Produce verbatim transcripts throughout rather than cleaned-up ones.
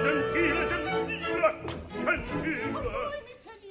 gentile, gentile, gentile. Ma come dice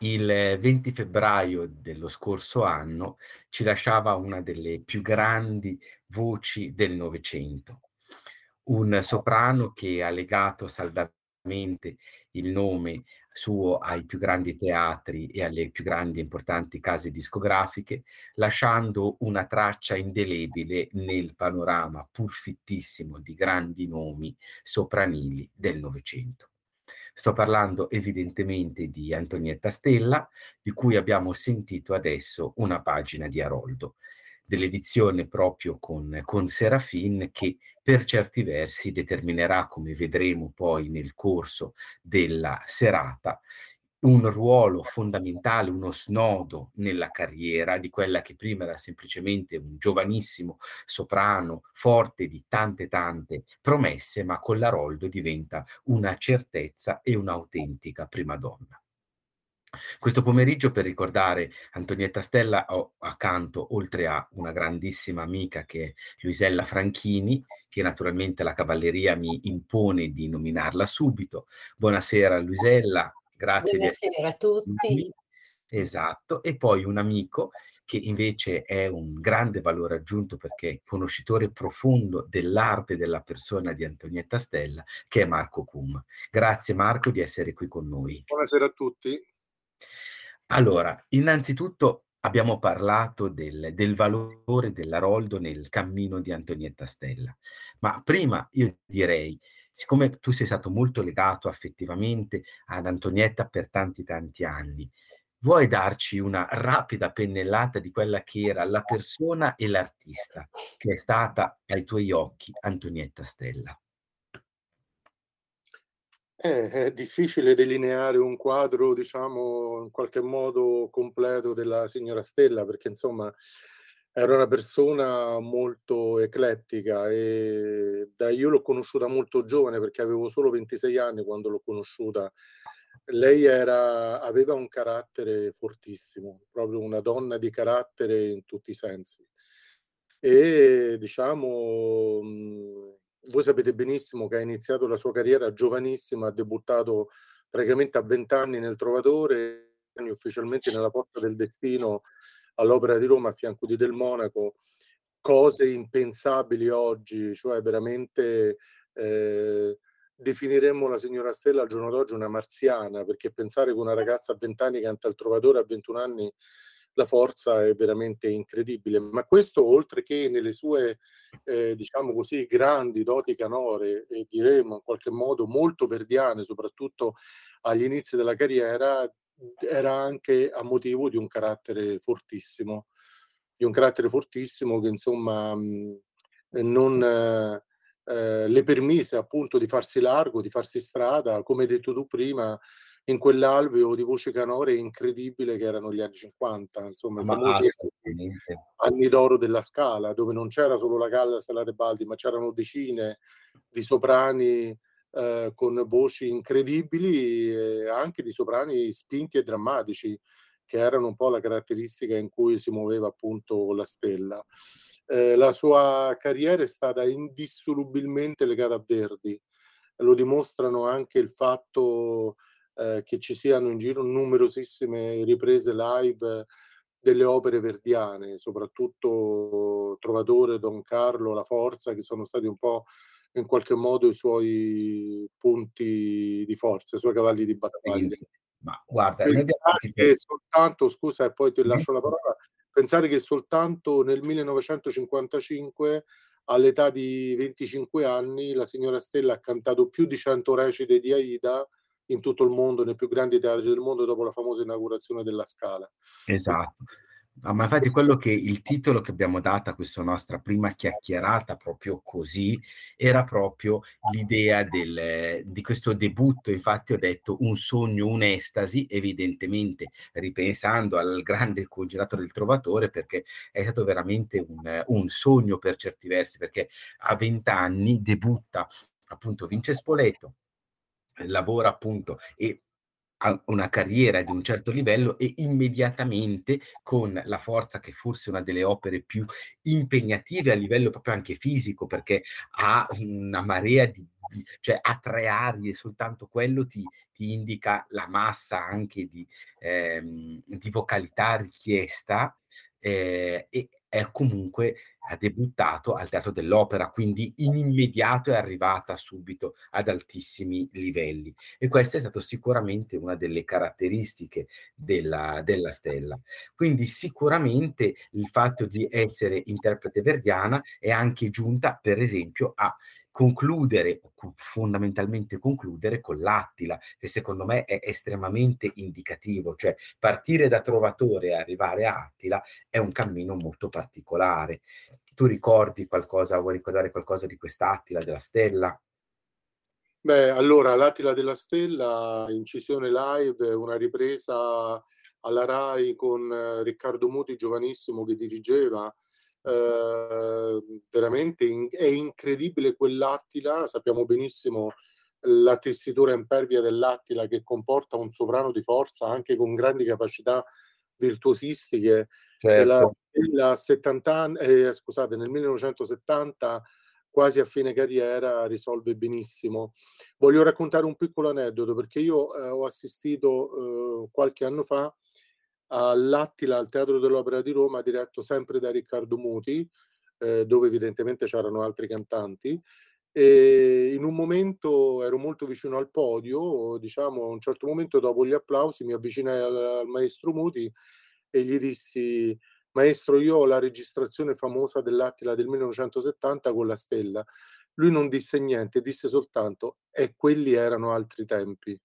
Il venti febbraio dello scorso anno ci lasciava una delle più grandi voci del Novecento, un soprano che ha legato saldamente il nome suo ai più grandi teatri e alle più grandi e importanti case discografiche, lasciando una traccia indelebile nel panorama pur fittissimo di grandi nomi sopranili del Novecento. Sto parlando evidentemente di Antonietta Stella, di cui abbiamo sentito adesso una pagina di Aroldo, dell'edizione proprio con, con Serafin, che per certi versi determinerà, come vedremo poi nel corso della serata, un ruolo fondamentale, uno snodo nella carriera di quella che prima era semplicemente un giovanissimo soprano forte di tante tante promesse, ma con l'Aroldo diventa una certezza e un'autentica prima donna. Questo pomeriggio, per ricordare Antonietta Stella, ho accanto, oltre a una grandissima amica che è Luisella Franchini, che naturalmente la cavalleria mi impone di nominarla subito. Buonasera Luisella. Grazie. Buonasera a tutti. Esatto, e poi un amico che invece è un grande valore aggiunto perché è conoscitore profondo dell'arte della persona di Antonietta Stella, che è Marco Cum. Grazie Marco di essere qui con noi. Buonasera a tutti. Allora, innanzitutto abbiamo parlato del, del valore dell'Aroldo nel cammino di Antonietta Stella, ma prima io direi, siccome tu sei stato molto legato affettivamente ad Antonietta per tanti tanti anni, vuoi darci una rapida pennellata di quella che era la persona e l'artista che è stata ai tuoi occhi Antonietta Stella? Eh, è difficile delineare un quadro, diciamo, in qualche modo completo della signora Stella, perché insomma Era una persona molto eclettica e da, io l'ho conosciuta molto giovane perché avevo solo ventisei anni quando l'ho conosciuta. Lei era, aveva un carattere fortissimo, proprio una donna di carattere in tutti i sensi. E diciamo, voi sapete benissimo che ha iniziato la sua carriera giovanissima, ha debuttato praticamente a vent'anni nel Trovatore, ufficialmente nella Porta del Destino all'Opera di Roma a fianco di Del Monaco, cose impensabili oggi, cioè veramente eh, definiremmo la signora Stella al giorno d'oggi una marziana, perché pensare che una ragazza a vent'anni canta il Trovatore, a ventuno anni la forza è veramente incredibile. Ma questo, oltre che nelle sue eh, diciamo così grandi doti canore e diremo in qualche modo molto verdiane, soprattutto agli inizi della carriera, era anche a motivo di un carattere fortissimo, di un carattere fortissimo che insomma mh, non eh, le permise appunto di farsi largo, di farsi strada, come hai detto tu prima, in quell'alveo di voce canore incredibile che erano gli anni cinquanta, insomma, ma i famosi anni d'oro della Scala, dove non c'era solo la Callas e la Tebaldi, ma c'erano decine di soprani Eh, con voci incredibili e anche di soprani spinti e drammatici, che erano un po' la caratteristica in cui si muoveva appunto la Stella. Eh, la sua carriera è stata indissolubilmente legata a Verdi, lo dimostrano anche il fatto eh, che ci siano in giro numerosissime riprese live delle opere verdiane, soprattutto Trovatore, Don Carlo, La Forza, che sono stati un po' in qualche modo i suoi punti di forza, i suoi cavalli di battaglia. Ma guarda, anche soltanto, scusa e poi ti lascio la parola, pensare che soltanto nel millenovecentocinquantacinque, all'età di venticinque anni, la signora Stella ha cantato più di cento recite di Aida in tutto il mondo, nei più grandi teatri del mondo, dopo la famosa inaugurazione della Scala. Esatto. Ah, ma infatti quello che il titolo che abbiamo dato a questa nostra prima chiacchierata proprio così era proprio l'idea del, di questo debutto. Infatti ho detto un sogno, un'estasi, evidentemente ripensando al grande congelato del Trovatore, perché è stato veramente un, un sogno per certi versi, perché a vent'anni debutta, appunto vince Spoleto, lavora appunto e una carriera di un certo livello e immediatamente con La Forza, che forse è una delle opere più impegnative a livello proprio anche fisico, perché ha una marea di, di cioè ha tre arie, soltanto quello ti, ti indica la massa anche di, ehm, di vocalità richiesta eh, e è comunque ha debuttato al Teatro dell'Opera, quindi in immediato è arrivata subito ad altissimi livelli, e questa è stata sicuramente una delle caratteristiche della, della Stella. Quindi sicuramente il fatto di essere interprete verdiana è anche giunta per esempio a concludere, fondamentalmente concludere con l'Attila, che secondo me è estremamente indicativo, cioè partire da Trovatore e arrivare a Attila è un cammino molto particolare. Tu ricordi qualcosa, vuoi ricordare qualcosa di quest'Attila della Stella? Beh, allora, l'Attila della Stella, incisione live, una ripresa alla Rai con Riccardo Muti, giovanissimo, che dirigeva. Uh, veramente in, è incredibile quell'Attila. Sappiamo benissimo la tessitura impervia dell'Attila, che comporta un soprano di forza anche con grandi capacità virtuosistiche. Certo. La, la settanta, eh, scusate, nel millenovecentosettanta, quasi a fine carriera, risolve benissimo. Voglio raccontare un piccolo aneddoto, perché io eh, ho assistito eh, qualche anno fa all'Attila al Teatro dell'Opera di Roma, diretto sempre da Riccardo Muti, eh, dove evidentemente c'erano altri cantanti, e in un momento ero molto vicino al podio, diciamo a un certo momento dopo gli applausi mi avvicinai al, al maestro Muti e gli dissi: maestro, io ho la registrazione famosa dell'Attila del millenovecentosettanta con la Stella. Lui non disse niente, disse soltanto: e quelli erano altri tempi.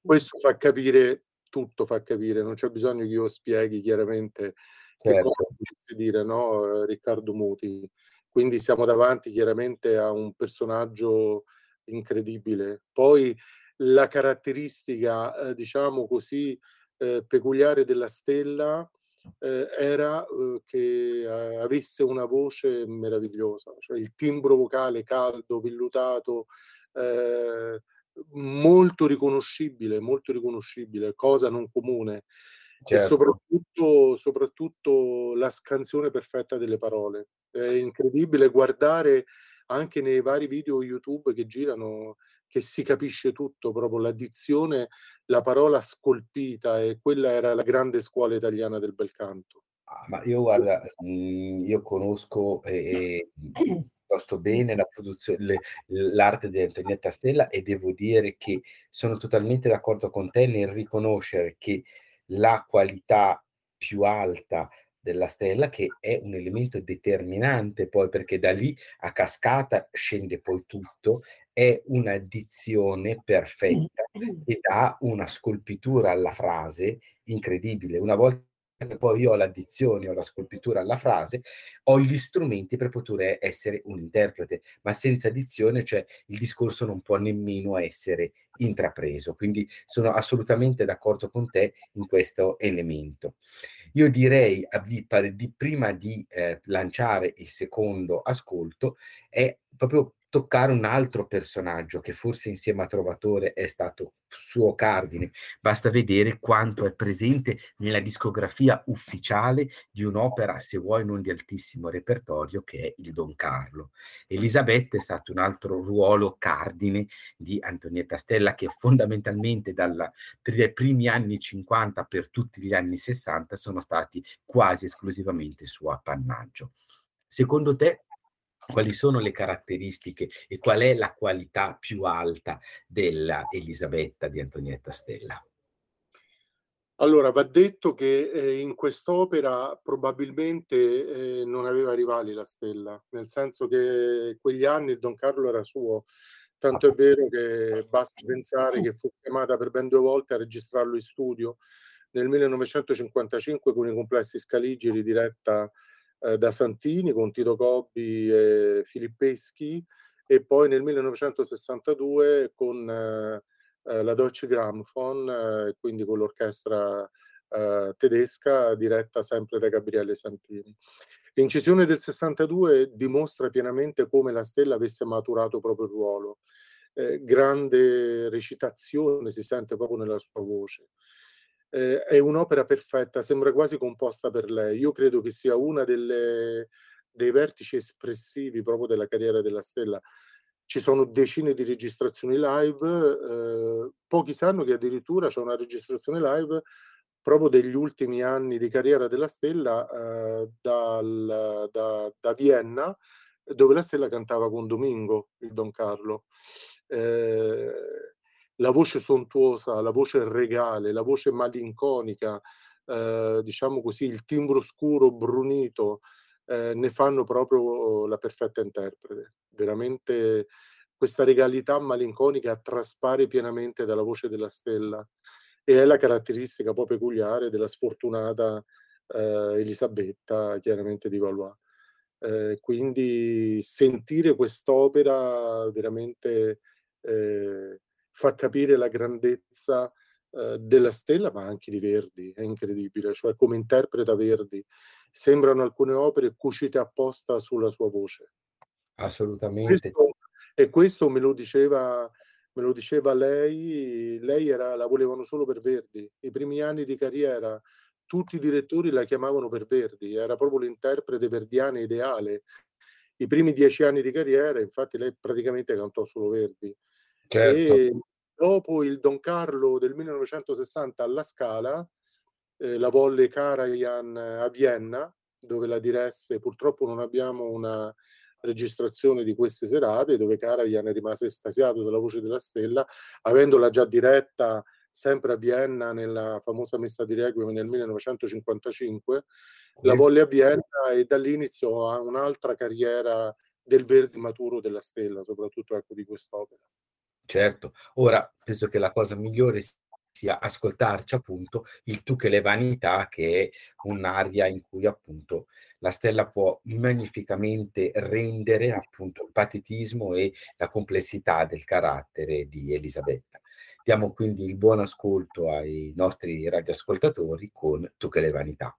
Questo fa capire tutto, fa capire, non c'è bisogno che io spieghi chiaramente certo. Che cosa dovesse dire, no, Riccardo Muti. Quindi siamo davanti chiaramente a un personaggio incredibile. Poi la caratteristica, eh, diciamo così, eh, peculiare della Stella eh, era eh, che eh, avesse una voce meravigliosa, cioè il timbro vocale caldo, vellutato, eh, molto riconoscibile, molto riconoscibile, cosa non comune. Certo. E soprattutto, soprattutto la scansione perfetta delle parole. È incredibile guardare anche nei vari video YouTube che girano, che si capisce tutto, proprio l'addizione, la parola scolpita, e quella era la grande scuola italiana del bel canto. Ah, ma io guarda, io conosco eh, eh, piuttosto bene la produzione, l'arte di Antonietta Stella, e devo dire che sono totalmente d'accordo con te nel riconoscere che la qualità più alta della Stella, che è un elemento determinante poi, perché da lì a cascata scende poi tutto, è una dizione perfetta e dà una scolpitura alla frase incredibile. Una volta che poi io ho la dizione, ho la scolpitura alla frase, ho gli strumenti per poter essere un interprete, ma senza dizione, cioè, il discorso non può nemmeno essere intrapreso. Quindi sono assolutamente d'accordo con te in questo elemento. Io direi di, di, prima di eh, lanciare il secondo ascolto, è proprio toccare un altro personaggio che forse insieme a Trovatore è stato suo cardine. Basta vedere quanto è presente nella discografia ufficiale di un'opera, se vuoi non di altissimo repertorio, che è il Don Carlo. Elisabetta è stato un altro ruolo cardine di Antonietta Stella, che fondamentalmente dalla, dai primi anni cinquanta per tutti gli anni sessanta sono stati quasi esclusivamente suo appannaggio. Secondo te quali sono le caratteristiche e qual è la qualità più alta della Elisabetta di Antonietta Stella? Allora, va detto che eh, in quest'opera probabilmente eh, non aveva rivali la Stella, nel senso che quegli anni il Don Carlo era suo, tanto è vero che basta pensare che fu chiamata per ben due volte a registrarlo in studio, nel millenovecentocinquantacinque con i complessi scaligeri diretta da Santini con Tito Gobbi e Filippeschi, e poi nel millenovecentosessantadue con eh, la Deutsche Grammophon, eh, quindi con l'orchestra eh, tedesca diretta sempre da Gabriele Santini. L'incisione del sessantadue dimostra pienamente come la Stella avesse maturato proprio il ruolo. Eh, grande recitazione si sente proprio nella sua voce. Eh, è un'opera perfetta, sembra quasi composta per lei. Io credo che sia una delle, dei vertici espressivi proprio della carriera della Stella. Ci sono decine di registrazioni live, eh, pochi sanno che addirittura c'è una registrazione live proprio degli ultimi anni di carriera della Stella eh, dal, da, da Vienna, dove la Stella cantava con Domingo, il Don Carlo. Eh, la voce sontuosa, la voce regale, la voce malinconica, eh, diciamo così, il timbro scuro, brunito, eh, ne fanno proprio la perfetta interprete. Veramente questa regalità malinconica traspare pienamente dalla voce della Stella, e è la caratteristica un po' peculiare della sfortunata eh, Elisabetta, chiaramente di Valois. Eh, quindi sentire quest'opera veramente... Eh, fa capire la grandezza eh, della Stella, ma anche di Verdi. È incredibile, cioè come interpreta Verdi. Sembrano alcune opere cucite apposta sulla sua voce. Assolutamente. Questo, e questo me lo diceva, me lo diceva lei, lei era, la volevano solo per Verdi. I primi anni di carriera, tutti i direttori la chiamavano per Verdi, era proprio l'interprete verdiana ideale. I primi dieci anni di carriera, infatti, lei praticamente cantò solo Verdi. Certo. E dopo il Don Carlo del millenovecentosessanta alla Scala, eh, la volle Karajan a Vienna, dove la diresse. Purtroppo non abbiamo una registrazione di queste serate, dove Karajan è rimasto estasiato dalla voce della Stella, avendola già diretta sempre a Vienna nella famosa messa di Requiem nel millenovecentocinquantacinque. La volle a Vienna e da lì iniziò un'altra carriera del Verdi maturo della Stella, soprattutto ecco di quest'opera. Certo, ora penso che la cosa migliore sia ascoltarci appunto il Tu che le vanità, che è un'aria in cui appunto la Stella può magnificamente rendere appunto il patetismo e la complessità del carattere di Elisabetta. Diamo quindi il buon ascolto ai nostri radioascoltatori con Tu che le vanità.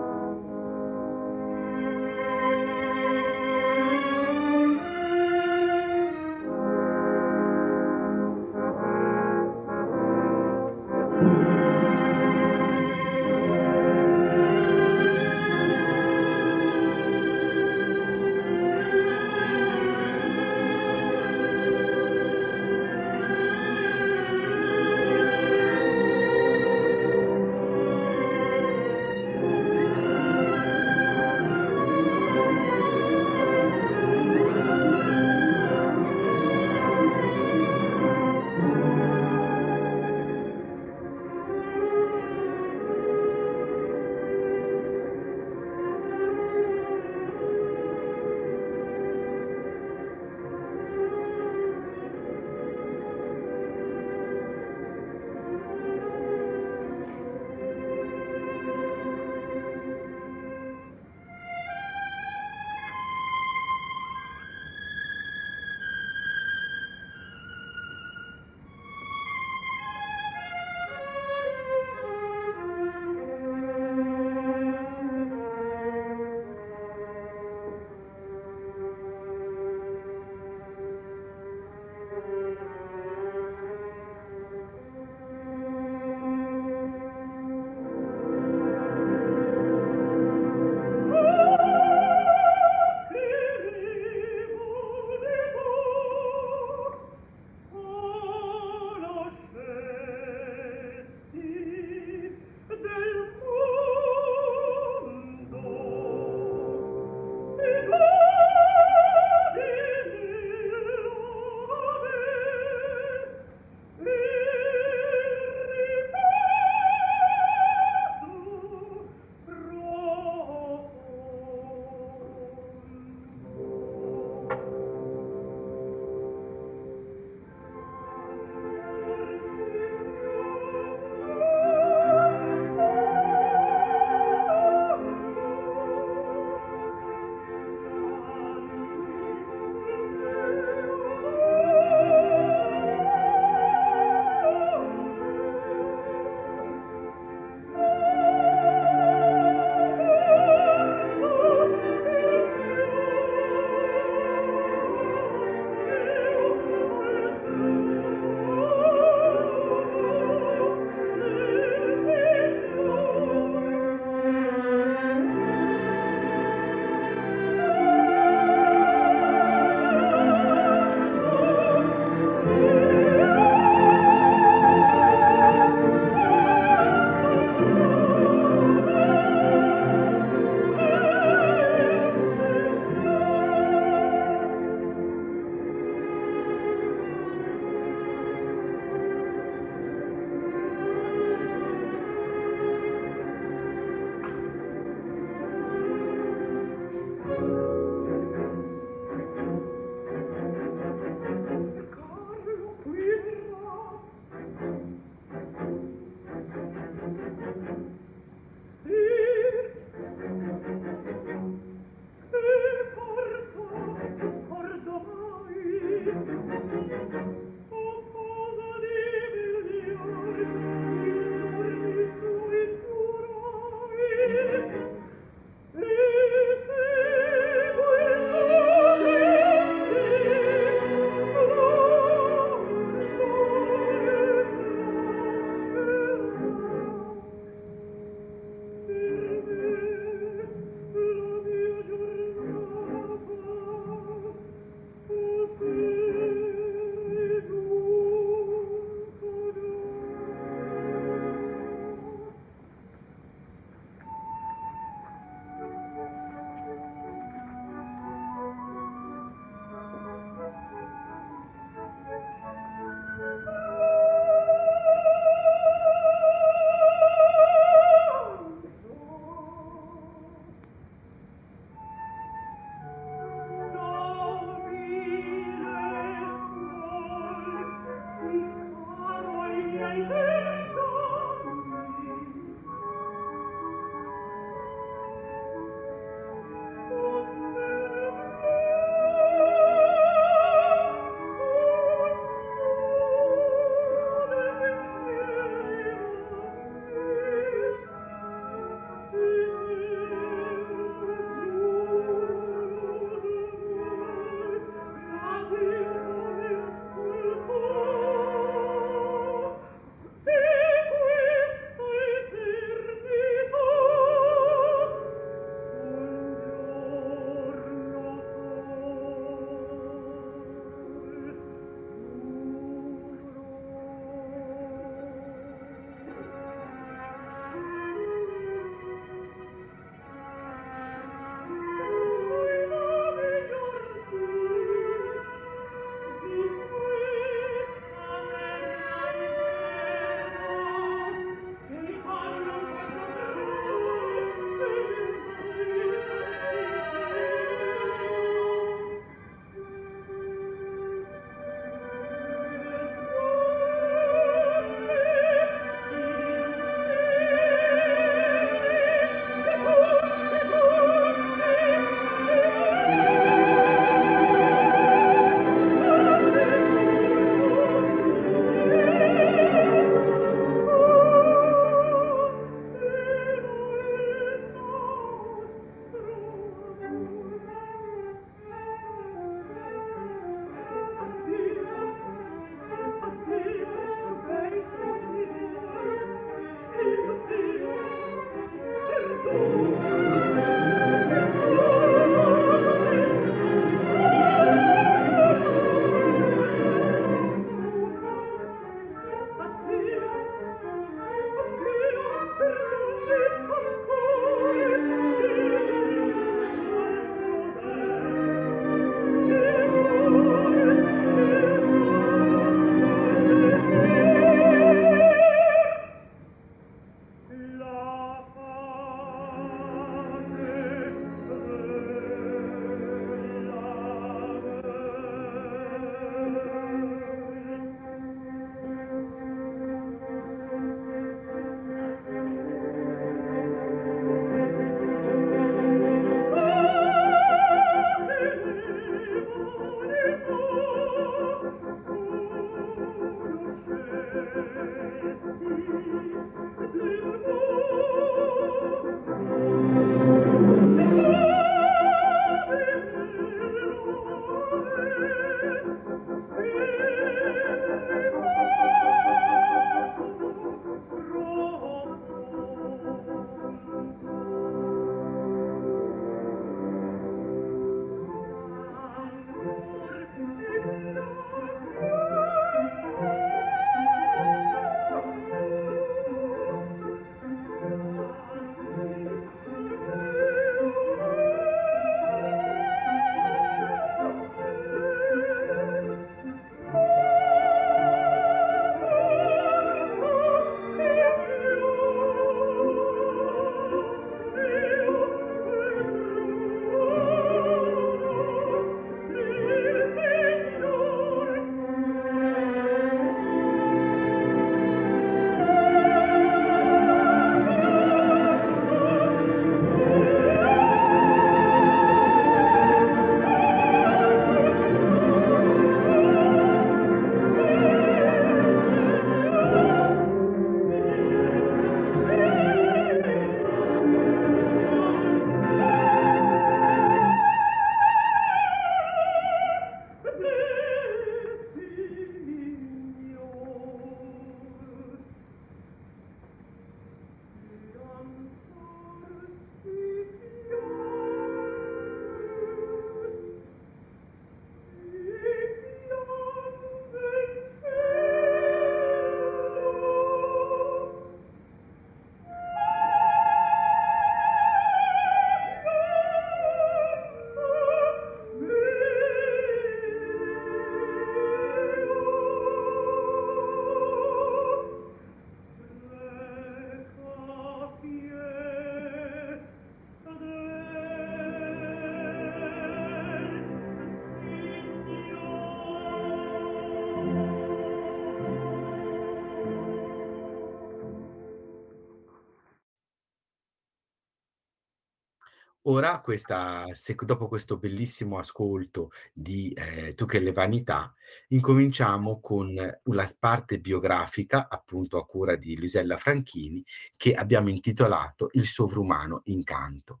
Ora, questa, se- dopo questo bellissimo ascolto di eh, Tu che le vanità, incominciamo con la parte biografica, appunto a cura di Luisella Franchini, che abbiamo intitolato Il sovrumano incanto.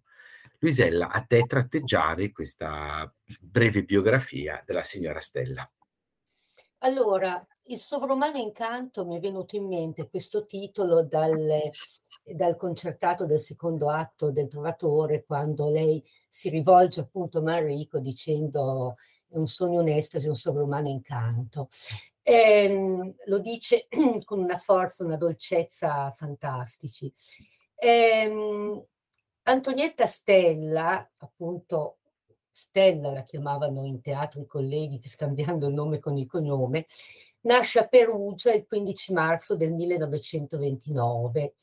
Luisella, a te tratteggiare questa breve biografia della signora Stella. Allora, il sovrumano incanto mi è venuto in mente questo titolo dal, dal concertato del secondo atto del Trovatore, quando lei si rivolge appunto a Manrico dicendo è un sogno, un estasi, un sovrumano incanto. Ehm, lo dice con una forza, una dolcezza fantastici. Ehm, Antonietta Stella, appunto, Stella la chiamavano in teatro i colleghi scambiando il nome con il cognome, nasce a Perugia il quindici marzo del millenovecentoventinove.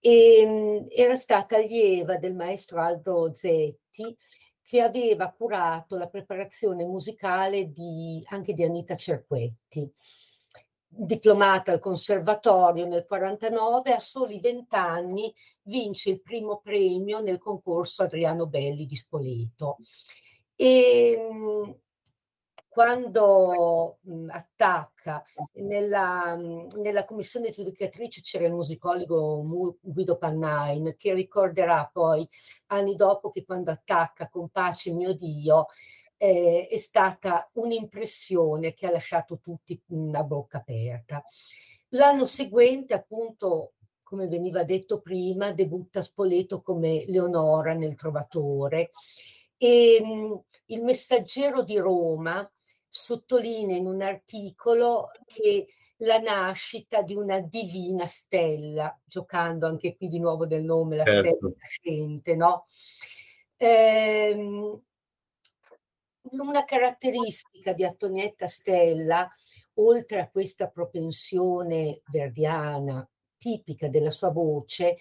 E, era stata allieva del maestro Aldo Zetti, che aveva curato la preparazione musicale di, anche di Anita Cerquetti. Diplomata al conservatorio nel quarantanove, a soli vent'anni vince il primo premio nel concorso Adriano Belli di Spoleto. E quando mh, attacca nella, mh, nella commissione giudicatrice c'era il musicologo Mu- Guido Pannain, che ricorderà poi anni dopo che quando attacca con Pace mio Dio Eh, è stata un'impressione che ha lasciato tutti a bocca aperta. L'anno seguente, appunto, come veniva detto prima, debutta a Spoleto come Leonora nel Trovatore e mh, il Messaggero di Roma sottolinea in un articolo che la nascita di una divina stella, giocando anche qui di nuovo del nome, la certo. Stella nascente, no? Ehm, Una caratteristica di Antonietta Stella, oltre a questa propensione verdiana tipica della sua voce,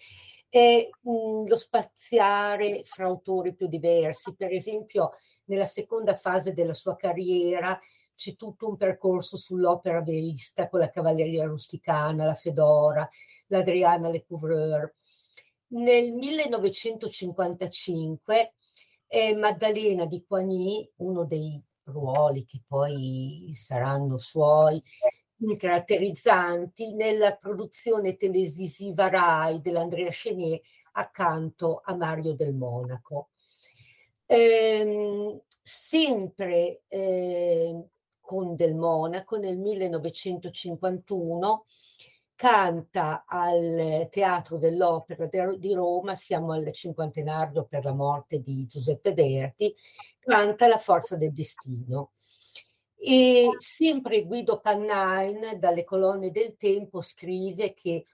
è mh, lo spaziare fra autori più diversi. Per esempio, nella seconda fase della sua carriera c'è tutto un percorso sull'opera verista con la Cavalleria Rusticana, la Fedora, l'Adriana Lecouvreur. Nel millenovecentocinquantacinque è Maddalena di Coigny, uno dei ruoli che poi saranno suoi caratterizzanti, nella produzione televisiva Rai dell'Andrea Chenier accanto a Mario Del Monaco. Ehm, sempre eh, con Del Monaco nel millenovecentocinquantuno canta al Teatro dell'Opera di Roma, siamo al cinquantenario per la morte di Giuseppe Verdi, canta La forza del destino. E sempre Guido Pannain, dalle colonne del Tempo, scrive che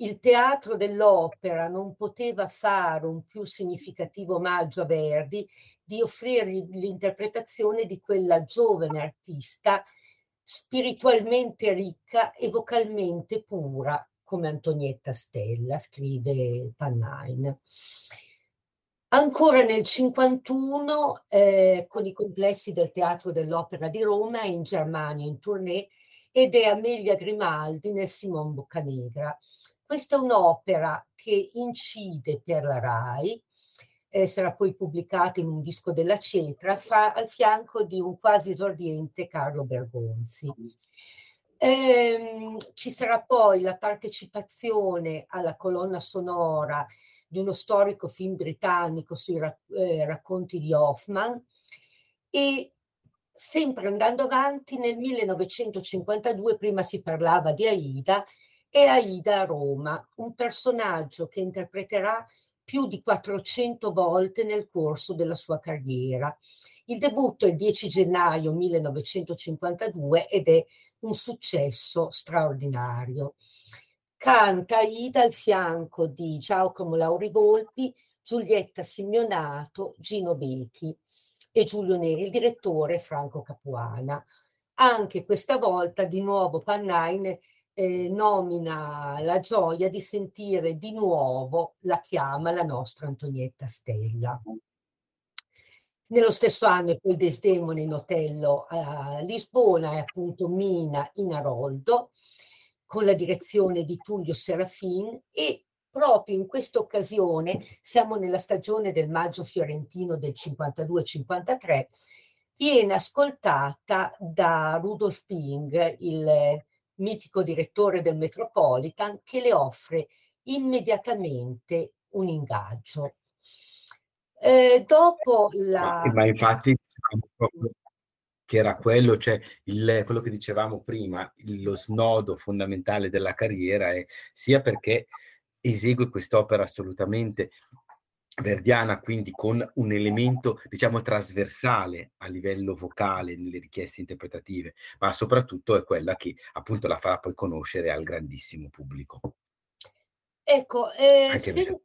il Teatro dell'Opera non poteva fare un più significativo omaggio a Verdi di offrirgli l'interpretazione di quella giovane artista spiritualmente ricca e vocalmente pura come Antonietta Stella, scrive Pannain. Ancora nel cinquantuno, eh, con i complessi del Teatro dell'Opera di Roma, è in Germania in tournée ed è Amelia Grimaldi nel Simon Boccanegra. Questa è un'opera che incide per la Rai, Eh, sarà poi pubblicata in un disco della Cetra, fra, al fianco di un quasi esordiente Carlo Bergonzi. Ehm, ci sarà poi la partecipazione alla colonna sonora di uno storico film britannico sui ra- eh, racconti di Hoffman e sempre andando avanti nel millenovecentocinquantadue, prima si parlava di Aida, e Aida a Roma, un personaggio che interpreterà più di quattrocento volte nel corso della sua carriera. Il debutto è il dieci gennaio millenovecentocinquantadue ed è un successo straordinario. Canta Aida al fianco di Giacomo Laurivolpi, Giulietta Simeonato, Gino Becchi e Giulio Neri, il direttore Franco Capuana. Anche questa volta di nuovo Pannain Eh, nomina la gioia di sentire di nuovo la chiama la nostra Antonietta Stella. Nello stesso anno è poi Desdemona in Otello a Lisbona e appunto Mina in Aroldo con la direzione di Tullio Serafin e proprio in questa occasione, siamo nella stagione del maggio fiorentino del cinquantadue cinquantatré, viene ascoltata da Rudolf Ping, il mitico direttore del Metropolitan, che le offre immediatamente un ingaggio. Eh, dopo la... Ma infatti che era quello, cioè il, quello che dicevamo prima, lo snodo fondamentale della carriera è sia perché esegue quest'opera assolutamente verdiana, quindi con un elemento diciamo trasversale a livello vocale nelle richieste interpretative, ma soprattutto è quella che appunto la farà poi conoscere al grandissimo pubblico. Ecco, eh, se,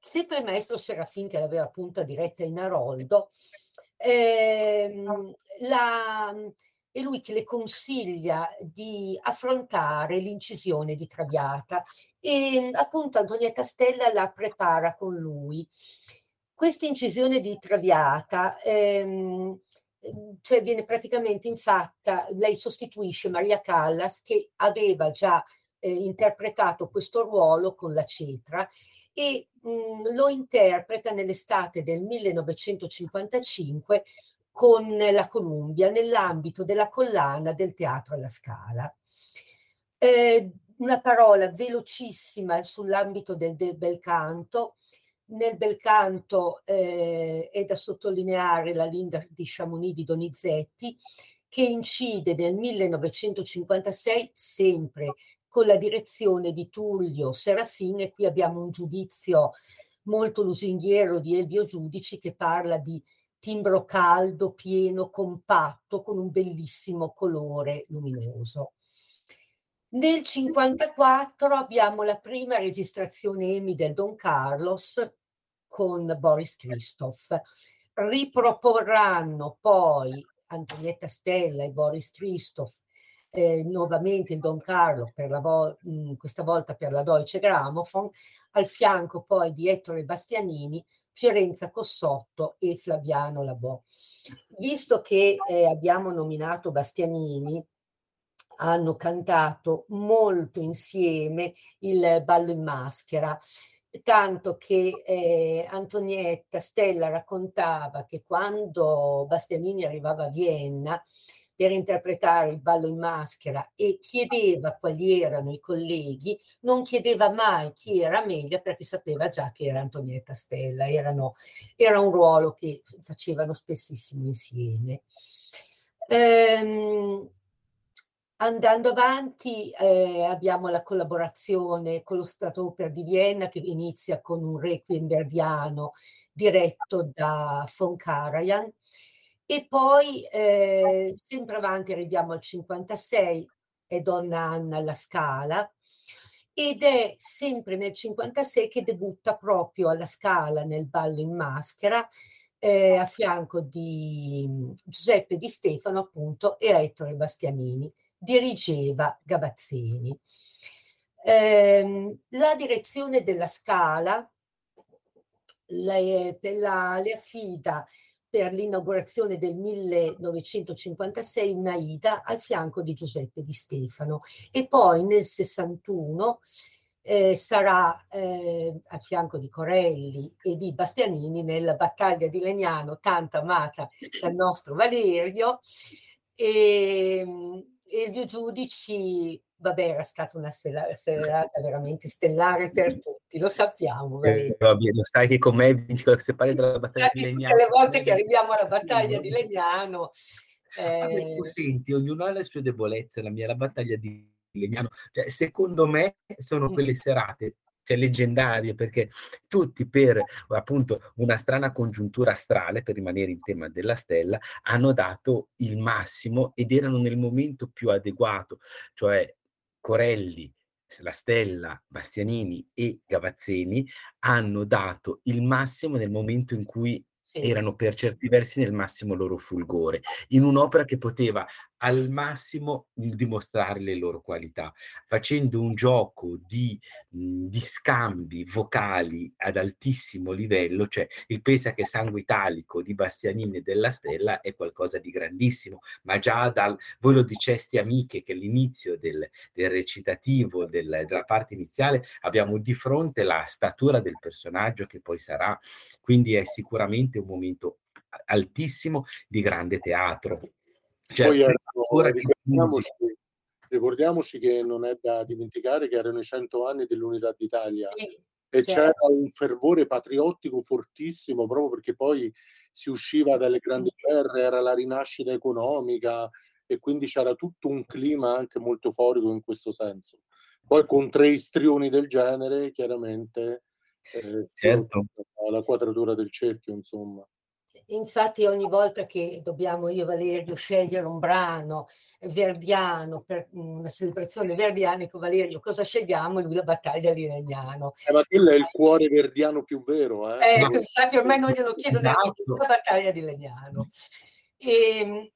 sempre il maestro Serafin, che l'aveva appunto diretta in Aroldo, eh, la, è lui che le consiglia di affrontare l'incisione di Traviata e appunto Antonietta Stella la prepara con lui. Questa incisione di Traviata ehm, cioè viene praticamente infatta, lei sostituisce Maria Callas che aveva già eh, interpretato questo ruolo con la cetra e mh, lo interpreta nell'estate del millenovecentocinquantacinque con la Columbia nell'ambito della collana del Teatro alla Scala. Eh, una parola velocissima sull'ambito del, del bel canto. Nel bel canto eh, è da sottolineare la Linda di Chamonix di Donizetti, che incide nel millenovecentocinquantasei sempre con la direzione di Tullio Serafin, e qui abbiamo un giudizio molto lusinghiero di Elvio Giudici che parla di timbro caldo, pieno, compatto, con un bellissimo colore luminoso. Nel cinquantaquattro abbiamo la prima registrazione EMI del Don Carlos con Boris Christoph. Riproporranno poi Antonietta Stella e Boris Christoph Eh, nuovamente il Don Carlo, per la vo- mh, questa volta per la Deutsche Grammophon, al fianco poi di Ettore Bastianini, Fiorenza Cossotto e Flaviano Labò. Visto che eh, abbiamo nominato Bastianini, hanno cantato molto insieme il Ballo in Maschera, tanto che eh, Antonietta Stella raccontava che quando Bastianini arrivava a Vienna per interpretare il Ballo in Maschera e chiedeva quali erano i colleghi, non chiedeva mai chi era Amelia perché sapeva già che era Antonietta Stella, erano, era un ruolo che facevano spessissimo insieme. Ehm, andando avanti eh, abbiamo la collaborazione con lo Stadtopera di Vienna che inizia con un requiem verdiano diretto da von Karajan. E poi eh, sempre avanti arriviamo al cinquantasei, è Donna Anna alla Scala, ed è sempre nel cinquantasei che debutta proprio alla Scala nel Ballo in Maschera eh, a fianco di Giuseppe Di Stefano appunto e a Ettore Bastianini. Dirigeva Gavazzeni. Eh, la direzione della Scala le, la, le affida per l'inaugurazione del millenovecentocinquantasei una Aida al fianco di Giuseppe Di Stefano e poi nel sessantuno eh, sarà eh, al fianco di Corelli e di Bastianini nella Battaglia di Legnano, tanto amata dal nostro Valerio. E, e gli Giudici, vabbè, era stata una serata stella, veramente stellare per tutti, lo sappiamo. Eh, vabbè, lo sai che con me se parli della battaglia sì, di Legnano. Tutte le volte che arriviamo alla battaglia di Legnano. Eh... Vabbè, senti, ognuno ha le sue debolezze, la mia la battaglia di Legnano. Cioè, secondo me sono quelle serate cioè leggendarie, perché tutti per appunto una strana congiuntura astrale, per rimanere in tema della Stella, hanno dato il massimo ed erano nel momento più adeguato, cioè Corelli, la Stella, Bastianini e Gavazzeni hanno dato il massimo nel momento in cui sì. erano per certi versi nel massimo loro fulgore, in un'opera che poteva al massimo dimostrare le loro qualità, facendo un gioco di, di scambi vocali ad altissimo livello. Cioè il Pensa che sangue italico di Bastianini e della Stella è qualcosa di grandissimo, ma già dal, voi lo dicesti amiche, che all'inizio del, del recitativo, del, della parte iniziale, abbiamo di fronte la statura del personaggio che poi sarà, quindi è sicuramente un momento altissimo di grande teatro. Cioè, poi, ora ricordiamoci, ricordiamoci che non è da dimenticare che erano i cento anni dell'Unità d'Italia, sì, e certo. C'era un fervore patriottico fortissimo, proprio perché poi si usciva dalle grandi guerre, era la rinascita economica e quindi c'era tutto un clima anche molto euforico in questo senso. Poi con tre istrioni del genere, chiaramente, eh, certo, la quadratura del cerchio, insomma. Infatti ogni volta che dobbiamo, io e Valerio, scegliere un brano verdiano per una celebrazione verdiana, ecco Valerio, cosa scegliamo? Lui, la Battaglia di Legnano. Eh, ma quello è il cuore verdiano più vero. Eh? Ecco, infatti ormai non glielo chiedo, esatto, neanche, la Battaglia di Legnano. E,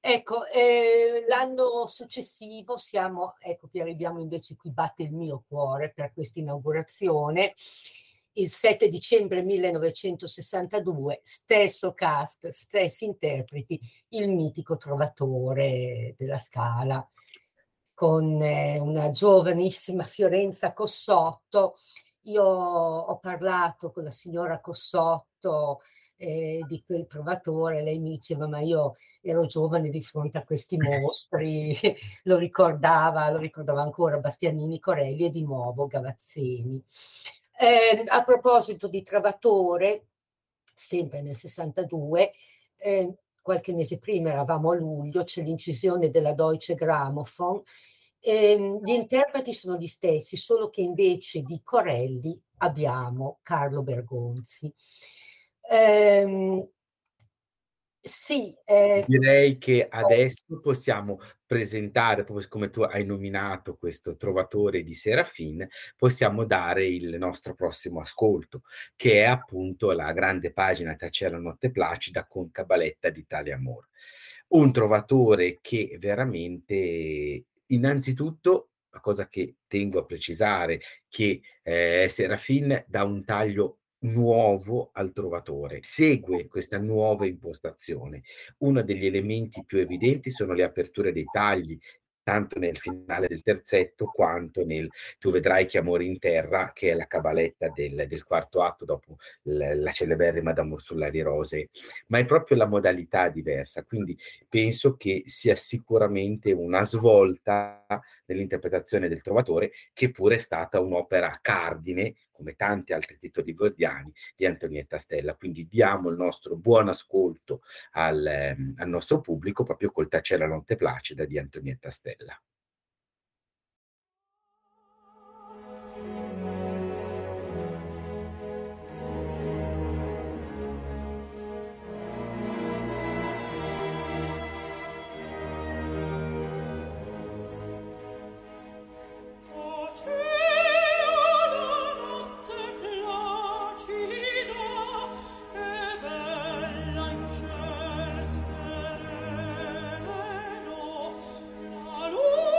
ecco, eh, l'anno successivo siamo, ecco che arriviamo invece qui, batte il mio cuore per questa inaugurazione. Il sette dicembre millenovecentosessantadue, stesso cast, stessi interpreti, il mitico Trovatore della Scala, con eh, una giovanissima Fiorenza Cossotto. Io ho parlato con la signora Cossotto eh, di quel Trovatore, lei mi diceva, ma io ero giovane di fronte a questi mostri, lo ricordava, lo ricordava ancora Bastianini, Corelli e di nuovo Gavazzeni. Eh, a proposito di Trovatore, sempre nel sessantadue, eh, qualche mese prima, eravamo a luglio, c'è l'incisione della Deutsche Grammophon, eh, gli interpreti sono gli stessi, solo che invece di Corelli abbiamo Carlo Bergonzi. Eh, sì, eh, direi che adesso possiamo presentare, proprio come tu hai nominato questo Trovatore di Serafin, possiamo dare il nostro prossimo ascolto, che è appunto la grande pagina Tacera notte placida con Cabaletta d'Italia Amor. Un Trovatore che veramente, innanzitutto, la cosa che tengo a precisare, che eh, Serafin dà un taglio nuovo al Trovatore, segue questa nuova impostazione. Uno degli elementi più evidenti sono le aperture dei tagli, tanto nel finale del terzetto quanto nel Tu vedrai che amore in terra, che è la cavaletta del, del quarto atto dopo la, la celeberrima d'Amorsulla di Rose, ma è proprio la modalità diversa, quindi penso che sia sicuramente una svolta nell'interpretazione del Trovatore, che pure è stata un'opera cardine, come tanti altri titoli verdiani, di Antonietta Stella. Quindi diamo il nostro buon ascolto al, ehm, al nostro pubblico proprio col Tacera notte placida di Antonietta Stella. Allora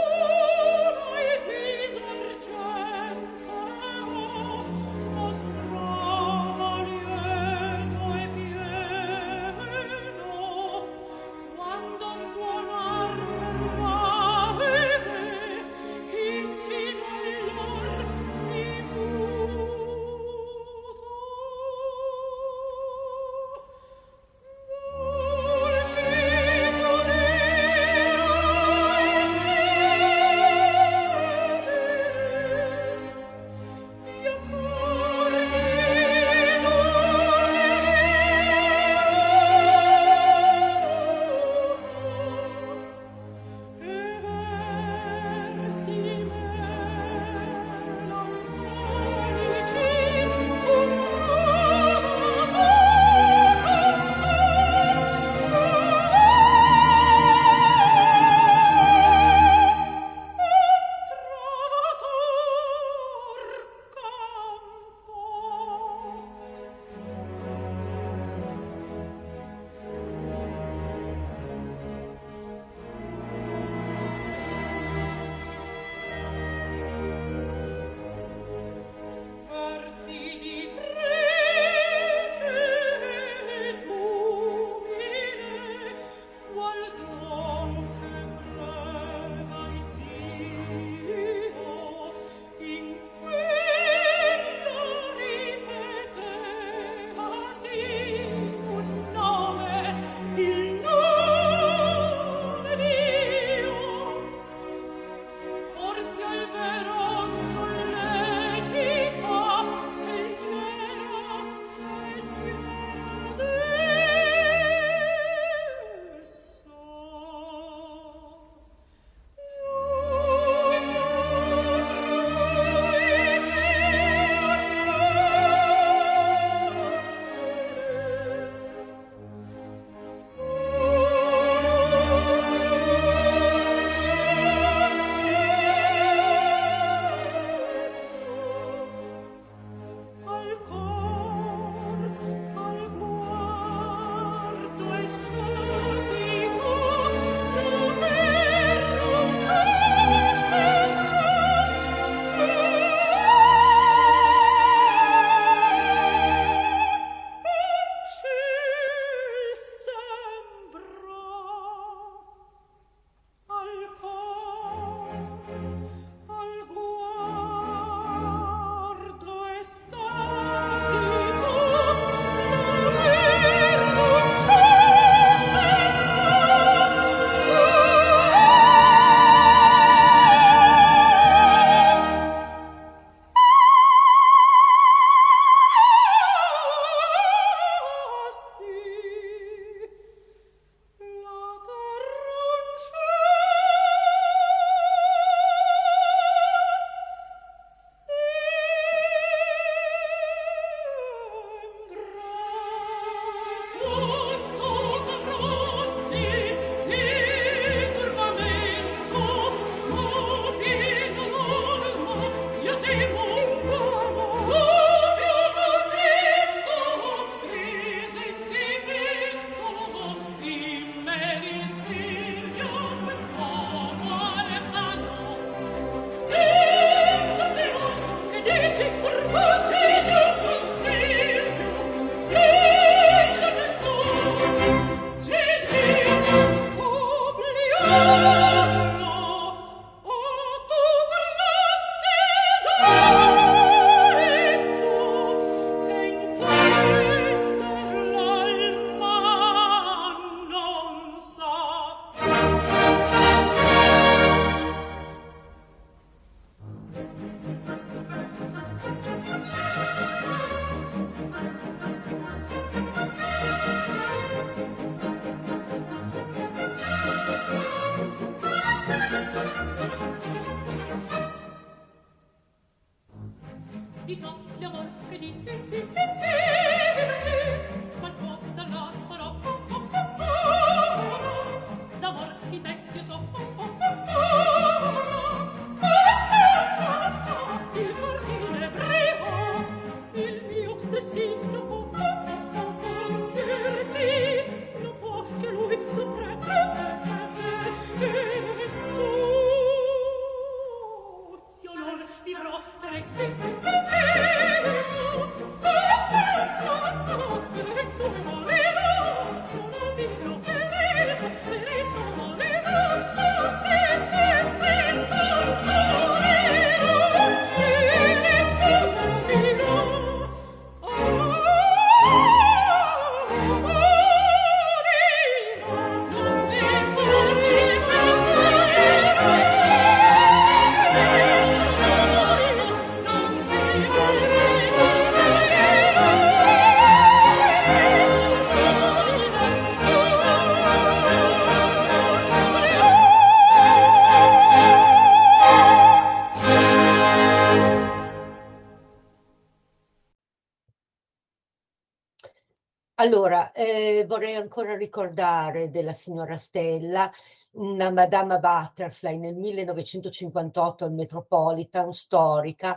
Allora, eh, vorrei ancora ricordare della signora Stella una Madama Butterfly nel millenovecentocinquantotto al Metropolitan, storica,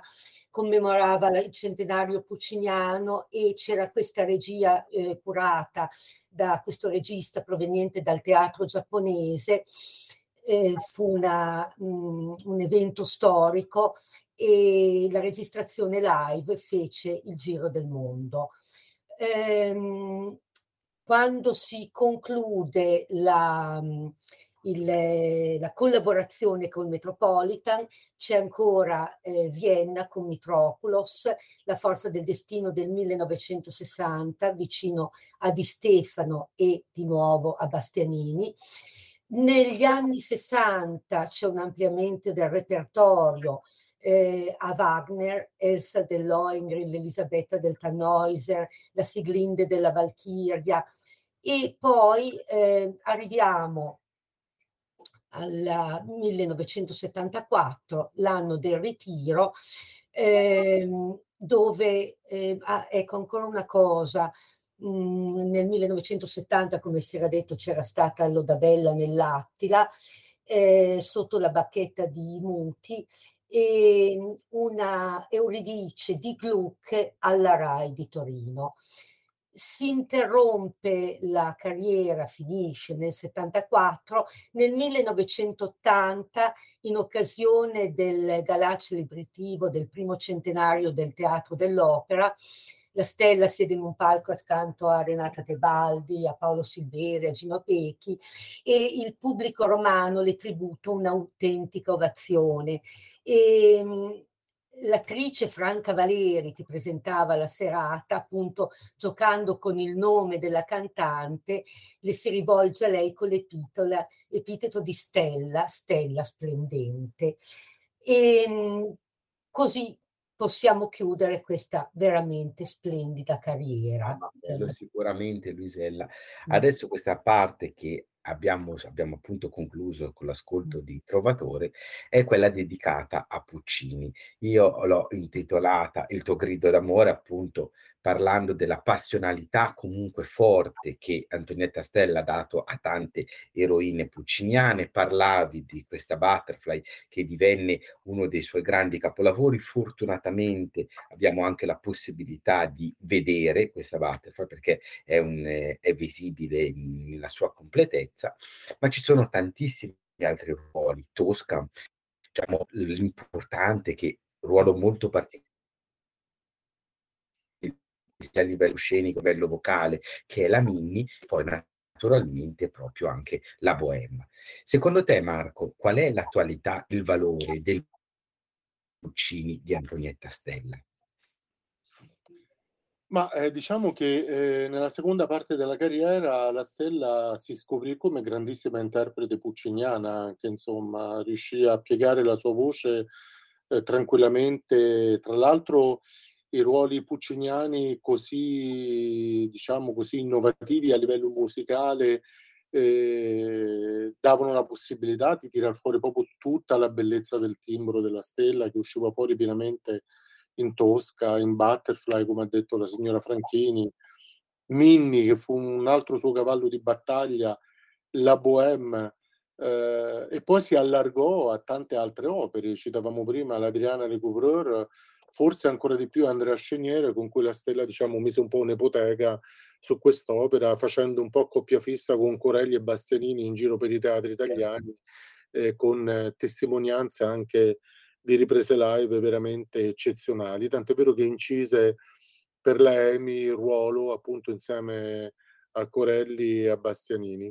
commemorava il centenario pucciniano e c'era questa regia eh, curata da questo regista proveniente dal teatro giapponese. Eh, fu una, mh, un evento storico e la registrazione live fece il giro del mondo. Quando si conclude la, il, la collaborazione con Metropolitan, c'è ancora eh, Vienna con Mitropoulos, La forza del destino del millenovecentosessanta, vicino a Di Stefano e di nuovo a Bastianini. Negli anni sessanta c'è un ampliamento del repertorio Eh, a Wagner, Elsa dell'Ohengrin, l'Elisabetta del Tannhäuser, la Sieglinde della Valchiria, e poi eh, arriviamo al millenovecentosettantaquattro, l'anno del ritiro, eh, dove, eh, ah, ecco ancora una cosa, mh, nel millenovecentosettanta, come si era detto, c'era stata l'Odabella nell'Attila, eh, sotto la bacchetta di Muti, e una Euridice di Gluck alla Rai di Torino. Si interrompe la carriera, finisce nel settantaquattro, nel millenovecentottanta in occasione del galà celebrativo del primo centenario del Teatro dell'Opera. La Stella siede in un palco accanto a Renata Tebaldi, a Paolo Silveri, a Gino Pecchi, e il pubblico romano le tributa un'autentica ovazione. E l'attrice Franca Valeri, che presentava la serata, appunto giocando con il nome della cantante, le si rivolge a lei con l'epiteto di Stella, Stella splendente. E così possiamo chiudere questa veramente splendida carriera. Bello, sicuramente, Luisella. Adesso questa parte che abbiamo, abbiamo appunto concluso con l'ascolto di Trovatore è quella dedicata a Puccini. Io l'ho intitolata Il tuo grido d'amore, appunto parlando della passionalità comunque forte che Antonietta Stella ha dato a tante eroine pucciniane. Parlavi di questa Butterfly che divenne uno dei suoi grandi capolavori. Fortunatamente abbiamo anche la possibilità di vedere questa Butterfly perché è, un, è visibile nella sua completezza, ma ci sono tantissimi altri ruoli. Tosca, diciamo, l'importante che ruolo molto particolare sia a livello scenico, a livello vocale, che è la Minni, poi naturalmente proprio anche la bohème. Secondo te, Marco, qual è l'attualità, il valore del Puccini di Antonietta Stella? Ma eh, diciamo che eh, nella seconda parte della carriera la Stella si scoprì come grandissima interprete pucciniana, che insomma riuscì a piegare la sua voce eh, tranquillamente. Tra l'altro i ruoli pucciniani così, diciamo così, innovativi a livello musicale eh, davano la possibilità di tirar fuori proprio tutta la bellezza del timbro della Stella, che usciva fuori pienamente in Tosca, in Butterfly, come ha detto la signora Franchini, Minni, che fu un altro suo cavallo di battaglia, la Bohème, eh, e poi si allargò a tante altre opere. Citavamo prima l'Adriana Lecouvreur, forse ancora di più Andrea Sceniere, con cui la Stella, diciamo, mise un po' un'ipoteca su quest'opera, facendo un po' coppia fissa con Corelli e Bastianini in giro per i teatri italiani, eh, con eh, testimonianze anche di riprese live veramente eccezionali, tant'è vero che incise per la EMI il ruolo appunto insieme a Corelli e a Bastianini.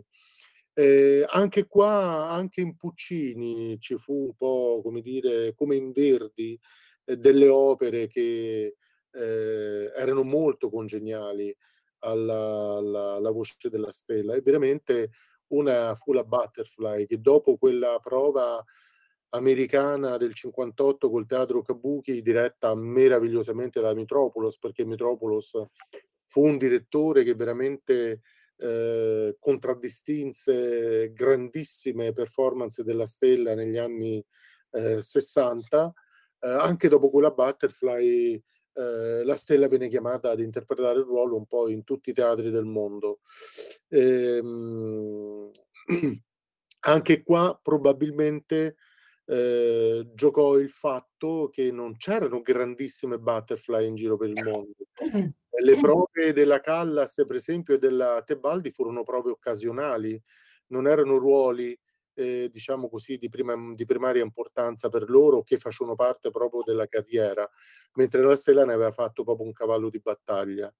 Eh, anche qua, anche in Puccini ci fu un po', come dire, come in Verdi, eh, delle opere che eh, erano molto congeniali alla, alla, alla voce della Stella, e veramente una fu la Butterfly, che dopo quella prova americana del cinquantotto col teatro Kabuki, diretta meravigliosamente da Mitropoulos, perché Mitropoulos fu un direttore che veramente eh, contraddistinse grandissime performance della Stella negli anni eh, sessanta. Eh, anche dopo quella Butterfly eh, la Stella venne chiamata ad interpretare il ruolo un po' in tutti i teatri del mondo. Ehm, anche qua probabilmente Eh, giocò il fatto che non c'erano grandissime Butterfly in giro per il mondo. Le prove della Callas, per esempio, e della Tebaldi furono prove occasionali, non erano ruoli eh, diciamo così di, prima, di primaria importanza per loro, che facevano parte proprio della carriera, mentre la Stella ne aveva fatto proprio un cavallo di battaglia.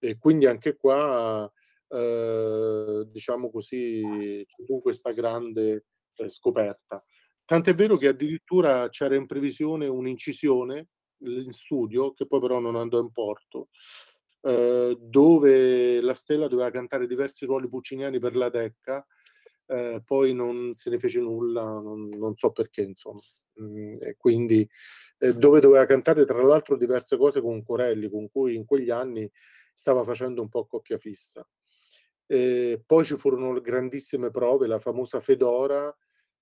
E quindi anche qua eh, diciamo così ci fu questa grande eh, scoperta. Tant'è vero che addirittura c'era in previsione un'incisione in studio, che poi però non andò in porto, eh, dove la Stella doveva cantare diversi ruoli pucciniani per la Decca, eh, poi non se ne fece nulla, non, non so perché, insomma. Mm, e quindi eh, dove doveva cantare tra l'altro diverse cose con Corelli, con cui in quegli anni stava facendo un po' coppia fissa. Eh, poi ci furono grandissime prove, la famosa Fedora,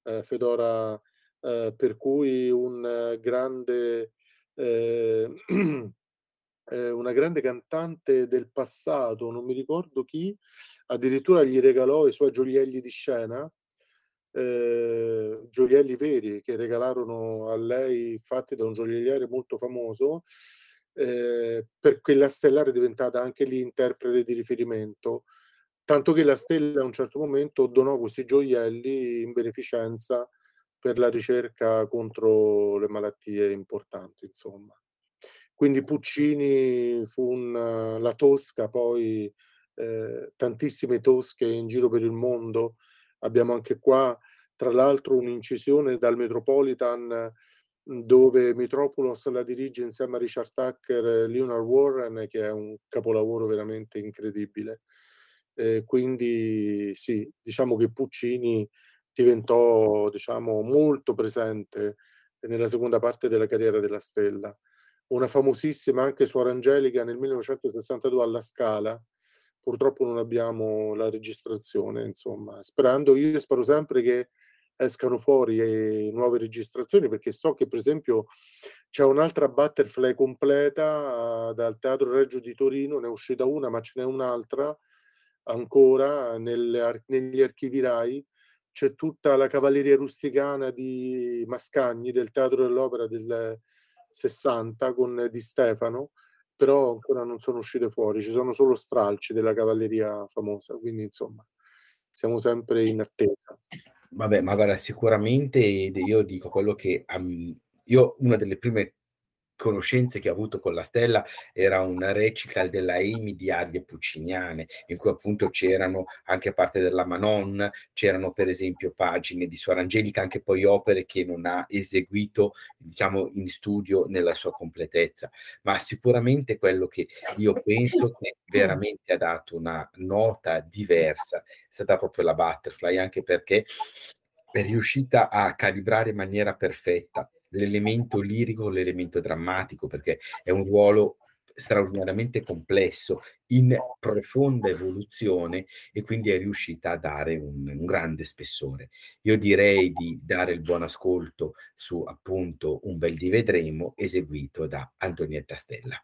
Eh, Fedora eh, per cui un eh, grande eh, eh, una grande cantante del passato, non mi ricordo chi, addirittura gli regalò i suoi gioielli di scena, eh, gioielli veri che regalarono a lei, fatti da un gioielliere molto famoso, eh, per cui la Stella era diventata anche lì interprete di riferimento. Tanto che la Stella a un certo momento donò questi gioielli in beneficenza per la ricerca contro le malattie importanti, insomma. Quindi Puccini fu un, la Tosca, poi eh, tantissime Tosche in giro per il mondo. Abbiamo anche qua, tra l'altro, un'incisione dal Metropolitan, dove Mitropoulos la dirige insieme a Richard Tucker e Leonard Warren, che è un capolavoro veramente incredibile. Eh, quindi sì, diciamo che Puccini diventò, diciamo, molto presente nella seconda parte della carriera della Stella. Una famosissima anche Suor Angelica nel millenovecentosessantadue alla Scala, purtroppo non abbiamo la registrazione, insomma, sperando, io spero sempre che escano fuori nuove registrazioni, perché so che per esempio c'è un'altra Butterfly completa dal Teatro Reggio di Torino, ne è uscita una, ma ce n'è un'altra ancora nel, negli archivi Rai. C'è tutta la Cavalleria Rusticana di Mascagni del Teatro dell'Opera del sessanta con Di Stefano, però ancora non sono uscite fuori, ci sono solo stralci della cavalleria famosa, quindi insomma siamo sempre in attesa. Vabbè, ma guarda, sicuramente io dico quello che um, io una delle prime conoscenze che ho avuto con la Stella era una recital della Amy di arie pucciniane, in cui appunto c'erano anche parte della Manon, c'erano per esempio pagine di Suor Angelica, anche poi opere che non ha eseguito, diciamo, in studio nella sua completezza. Ma sicuramente quello che io penso che veramente ha dato una nota diversa è stata proprio la Butterfly, anche perché è riuscita a calibrare in maniera perfetta l'elemento lirico, l'elemento drammatico, perché è un ruolo straordinariamente complesso, in profonda evoluzione, e quindi è riuscita a dare un, un grande spessore. Io direi di dare il buon ascolto su appunto Un bel dì vedremo, eseguito da Antonietta Stella.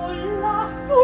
Oh,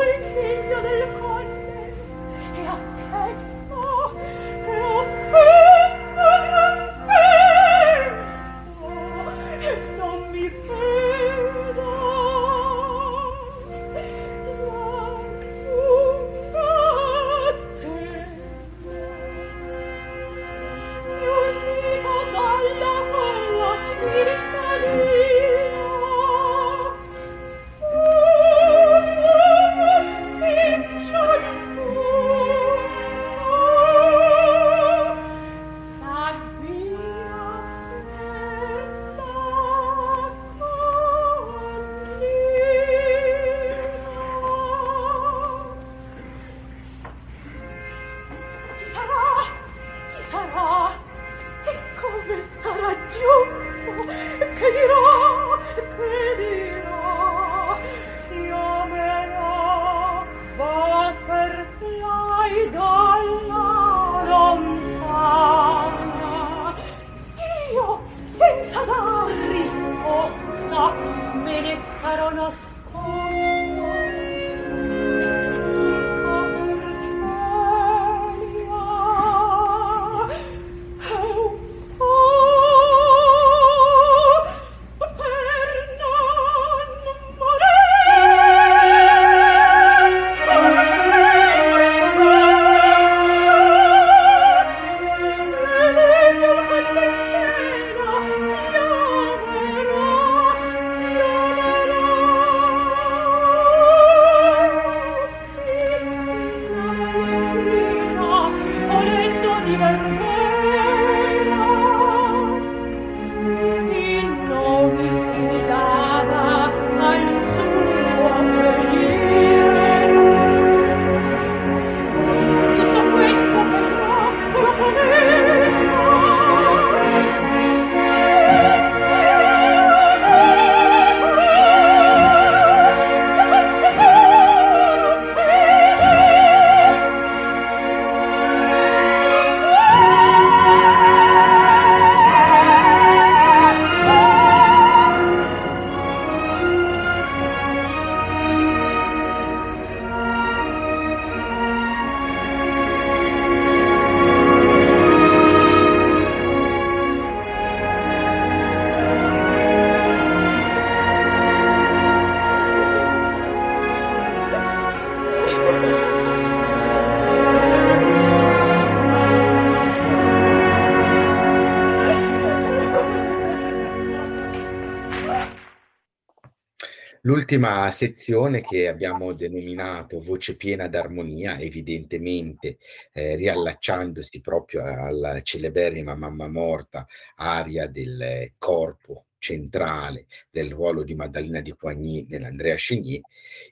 L'ultima sezione, che abbiamo denominato Voce piena d'armonia, evidentemente eh, riallacciandosi proprio alla celeberrima Mamma morta, aria del corpo centrale del ruolo di Maddalena di Coigny nell'Andrea Chénier,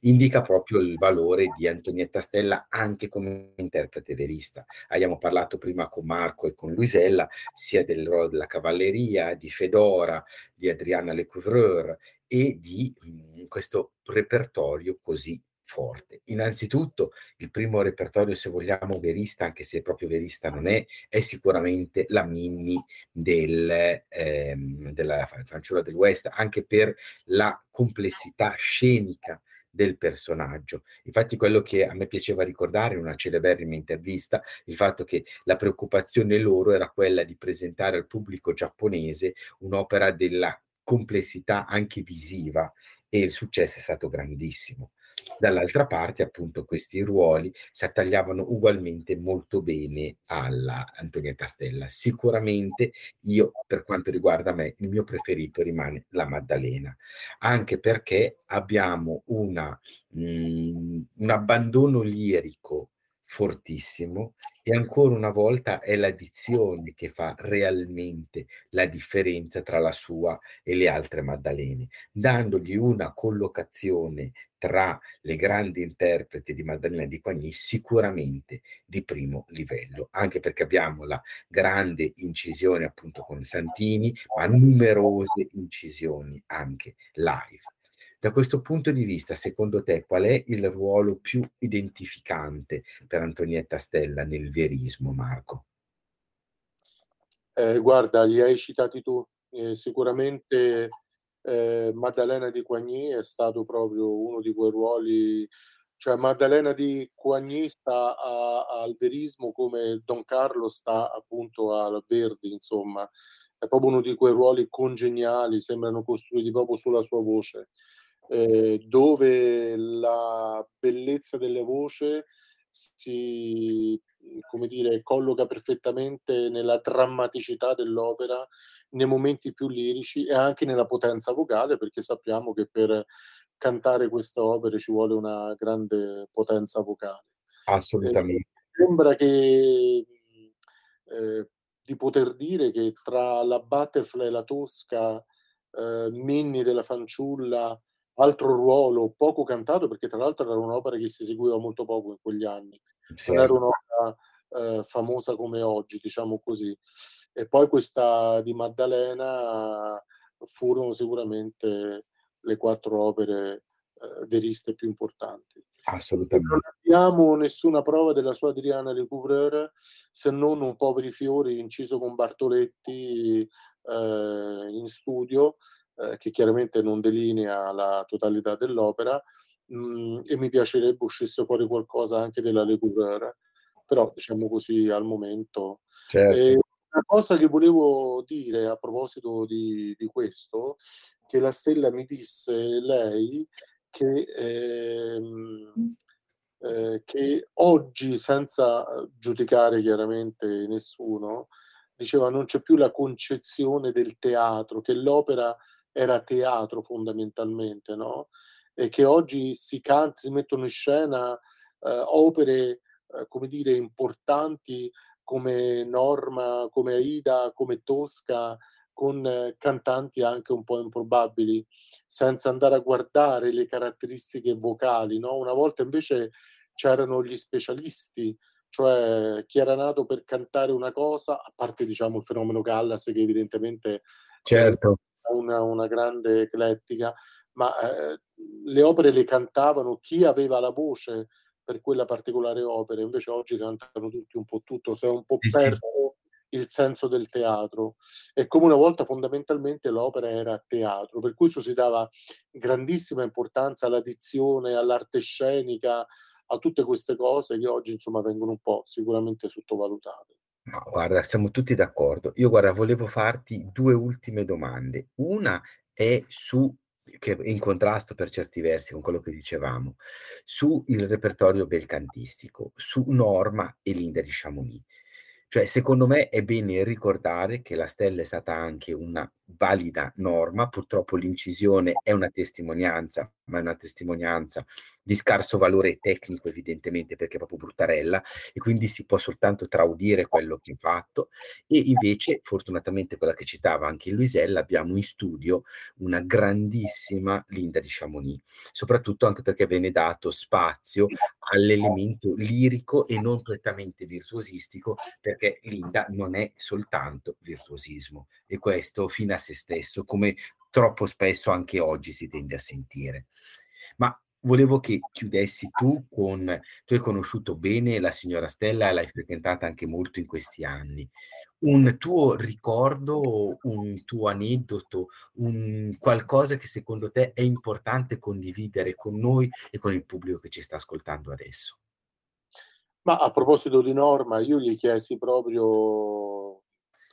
indica proprio il valore di Antonietta Stella anche come interprete verista. Abbiamo parlato prima con Marco e con Luisella sia del ruolo della cavalleria, di Fedora, di Adriana Lecouvreur e di mh, questo repertorio così forte. Innanzitutto il primo repertorio, se vogliamo, verista, anche se proprio verista non è, è sicuramente la Minnie del, ehm, della fanciulla del West, anche per la complessità scenica del personaggio. Infatti quello che a me piaceva ricordare in una celeberrima intervista, il fatto che la preoccupazione loro era quella di presentare al pubblico giapponese un'opera della complessità anche visiva, e il successo è stato grandissimo. Dall'altra parte, appunto, questi ruoli si attagliavano ugualmente molto bene alla Antonietta Stella. Sicuramente io, per quanto riguarda me, il mio preferito rimane la Maddalena, anche perché abbiamo una, mh, un abbandono lirico fortissimo, e ancora una volta è la dizione che fa realmente la differenza tra la sua e le altre Maddalene, dandogli una collocazione tra le grandi interpreti di Maddalena di Coigny sicuramente di primo livello, anche perché abbiamo la grande incisione appunto con Santini, ma numerose incisioni anche live. Da questo punto di vista, secondo te, qual è il ruolo più identificante per Antonietta Stella nel verismo, Marco? Eh, guarda, li hai citati tu. Eh, sicuramente eh, Maddalena di Coigny è stato proprio uno di quei ruoli, cioè Maddalena di Coigny sta a, a, al verismo come Don Carlo sta appunto a Verdi, insomma. È proprio uno di quei ruoli congeniali, sembrano costruiti proprio sulla sua voce. Eh, dove la bellezza delle voci si, come dire, colloca perfettamente nella drammaticità dell'opera, nei momenti più lirici e anche nella potenza vocale, perché sappiamo che per cantare queste opere ci vuole una grande potenza vocale. Assolutamente. Eh, sembra che eh, di poter dire che tra la Butterfly e la Tosca, eh, Minnie della fanciulla, altro ruolo poco cantato, perché tra l'altro era un'opera che si eseguiva molto poco in quegli anni, sì, non era un'opera eh, famosa come oggi, diciamo così. E poi questa di Maddalena furono sicuramente le quattro opere eh, veriste più importanti. Assolutamente. Non abbiamo nessuna prova della sua Adriana Lecouvreur, se non un Poveri fiori inciso con Bartoletti eh, in studio, che chiaramente non delinea la totalità dell'opera, mh, e mi piacerebbe uscisse fuori qualcosa anche della Lecouvreur, però diciamo così al momento. Certo. E una cosa che volevo dire a proposito di, di questo, che la Stella mi disse lei che, ehm, eh, che oggi, senza giudicare chiaramente nessuno, diceva non c'è più la concezione del teatro, che l'opera era teatro fondamentalmente, no? E che oggi si canta, si mettono in scena eh, opere, eh, come dire, importanti come Norma, come Aida, come Tosca, con eh, cantanti anche un po' improbabili, senza andare a guardare le caratteristiche vocali, no? Una volta invece c'erano gli specialisti, cioè chi era nato per cantare una cosa, a parte diciamo il fenomeno Callas, che evidentemente... Certo. Una, una grande eclettica, ma eh, le opere le cantavano chi aveva la voce per quella particolare opera, invece oggi cantano tutti un po' tutto, si è un po' sì, perso sì. Il senso del teatro, e come una volta fondamentalmente l'opera era teatro, per cui si dava grandissima importanza alla dizione, all'arte scenica, a tutte queste cose che oggi insomma vengono un po' sicuramente sottovalutate. No, guarda, siamo tutti d'accordo. Io, guarda, volevo farti due ultime domande. Una è su, che è in contrasto per certi versi con quello che dicevamo, su il repertorio belcantistico, su Norma e Linda di Chamonix. Cioè, secondo me è bene ricordare che la Stella è stata anche una valida norma, purtroppo l'incisione è una testimonianza, ma è una testimonianza di scarso valore tecnico evidentemente, perché è proprio bruttarella, e quindi si può soltanto traudire quello che è fatto. E invece, fortunatamente, quella che citava anche Luisella, abbiamo in studio una grandissima Linda di Chamonix, soprattutto anche perché viene dato spazio all'elemento lirico e non prettamente virtuosistico, perché Linda non è soltanto virtuosismo, e questo fino a se stesso, come troppo spesso anche oggi si tende a sentire. Ma volevo che chiudessi tu con, tu hai conosciuto bene la signora Stella e l'hai frequentata anche molto in questi anni, un tuo ricordo, un tuo aneddoto, un qualcosa che secondo te è importante condividere con noi e con il pubblico che ci sta ascoltando adesso. Ma a proposito di Norma, io gli chiesi proprio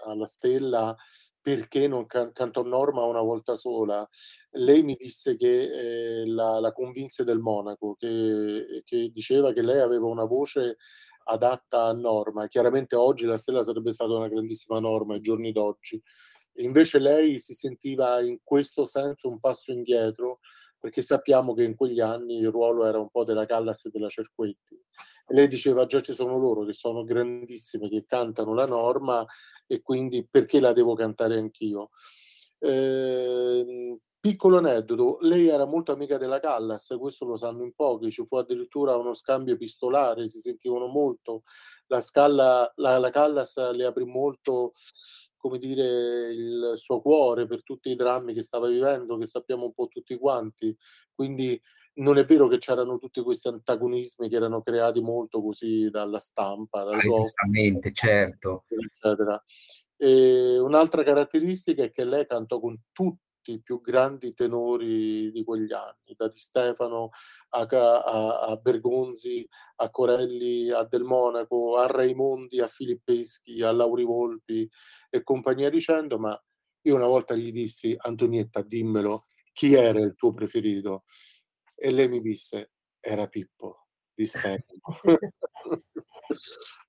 alla Stella perché non can- cantò Norma una volta sola. Lei mi disse che eh, la, la convinse Del Monaco, che, che diceva che lei aveva una voce adatta a Norma. Chiaramente oggi la Stella sarebbe stata una grandissima Norma ai giorni d'oggi. Invece lei si sentiva in questo senso un passo indietro, perché sappiamo che in quegli anni il ruolo era un po' della Callas e della Cerquetti. Lei diceva, già ci sono loro che sono grandissime, che cantano la Norma, e quindi perché la devo cantare anch'io? Eh, piccolo aneddoto, lei era molto amica della Callas, questo lo sanno in pochi, ci fu addirittura uno scambio epistolare, si sentivano molto, la, Scala, la, la Callas le aprì molto, come dire, il suo cuore per tutti i drammi che stava vivendo, che sappiamo un po' tutti quanti. Quindi non è vero che c'erano tutti questi antagonismi che erano creati molto così dalla stampa, dal ah, governo, esattamente, certo, eccetera. E un'altra caratteristica è che lei cantò con tutti i più grandi tenori di quegli anni, da Di Stefano a, a, a Bergonzi, a Corelli, a Del Monaco, a Raimondi, a Filippeschi, a Lauri Volpi e compagnia dicendo. Ma io una volta gli dissi, Antonietta, dimmelo, chi era il tuo preferito? E lei mi disse, era Pippo Di Stefano.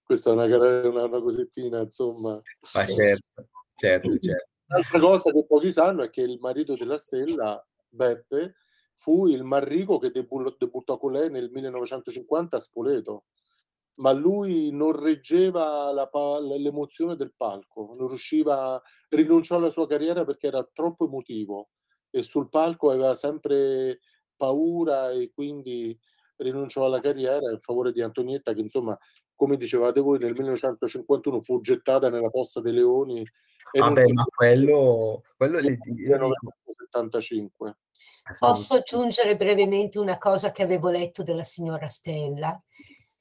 Questa è una, una, una cosettina, insomma. Ma certo, certo, certo. Un'altra cosa che pochi sanno è che il marito della Stella, Beppe, fu il Marrico che debu- debuttò con lei nel millenovecentocinquanta a Spoleto, ma lui non reggeva la pa- l'emozione del palco, non riusciva, rinunciò alla sua carriera perché era troppo emotivo e sul palco aveva sempre paura, e quindi rinunciò alla carriera in favore di Antonietta, che insomma, come dicevate voi, nel millenovecentocinquantuno fu gettata nella fossa dei leoni. E ah beh, si... ma quello, quello le... millenovecentosettantacinque. Posso aggiungere brevemente una cosa che avevo letto della signora Stella?